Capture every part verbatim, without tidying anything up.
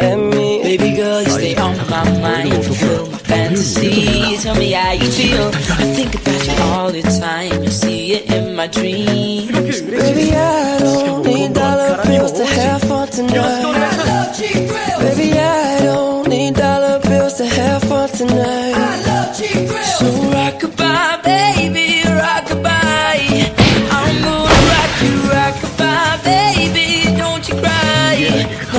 and me. Baby girl, you stay on my mind. You fulfill my fantasy. Tell me how you feel. I think about you all the time. You see it in my dreams. Baby, I don't need dollar bills to have fun tonight. I love cheap thrills. Baby, I don't need dollar bills to have fun tonight. I love cheap thrills. So rock-a-bye, baby, rock-a-bye. I'm gonna rock you, rock-a-bye, baby. Don't you cry. Oh,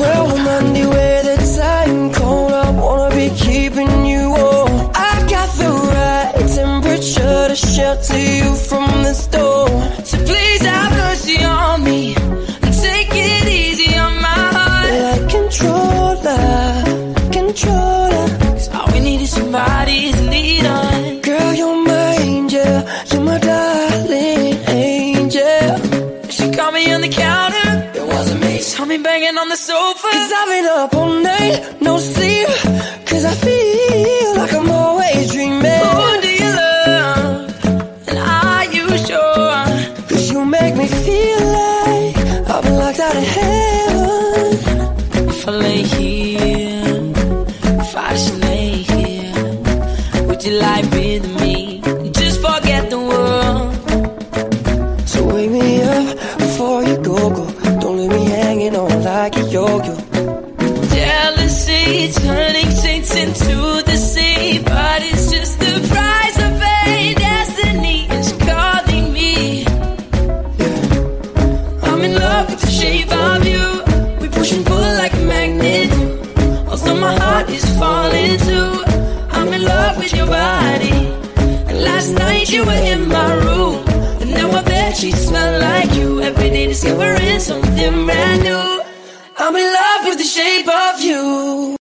well, I'm underwear that's I'm cold. I wanna be keeping you warm. I got the right temperature to shelter you from the storm. So please have mercy on me. Banging on the sofa, cause I've been up all night, no sleep, cause I feel like I'm always dreaming. Who do you love, and are you sure? Cause you make me feel like I've been locked out of heaven. If I lay here, if I just lay here, would you lie with me, just forget the world? So wake me up before you go, go. Hanging on like a yo-yo. Jealousy turning saints into the sea, but it's just the price of a destiny is calling me. Yeah. I'm in love with the shape of you. We push and pull like a magnet. Although my heart is falling too, I'm in love with your body. And last night you were in my room. She smell like you. Every day discovering something brand new. I'm in love with the shape of you.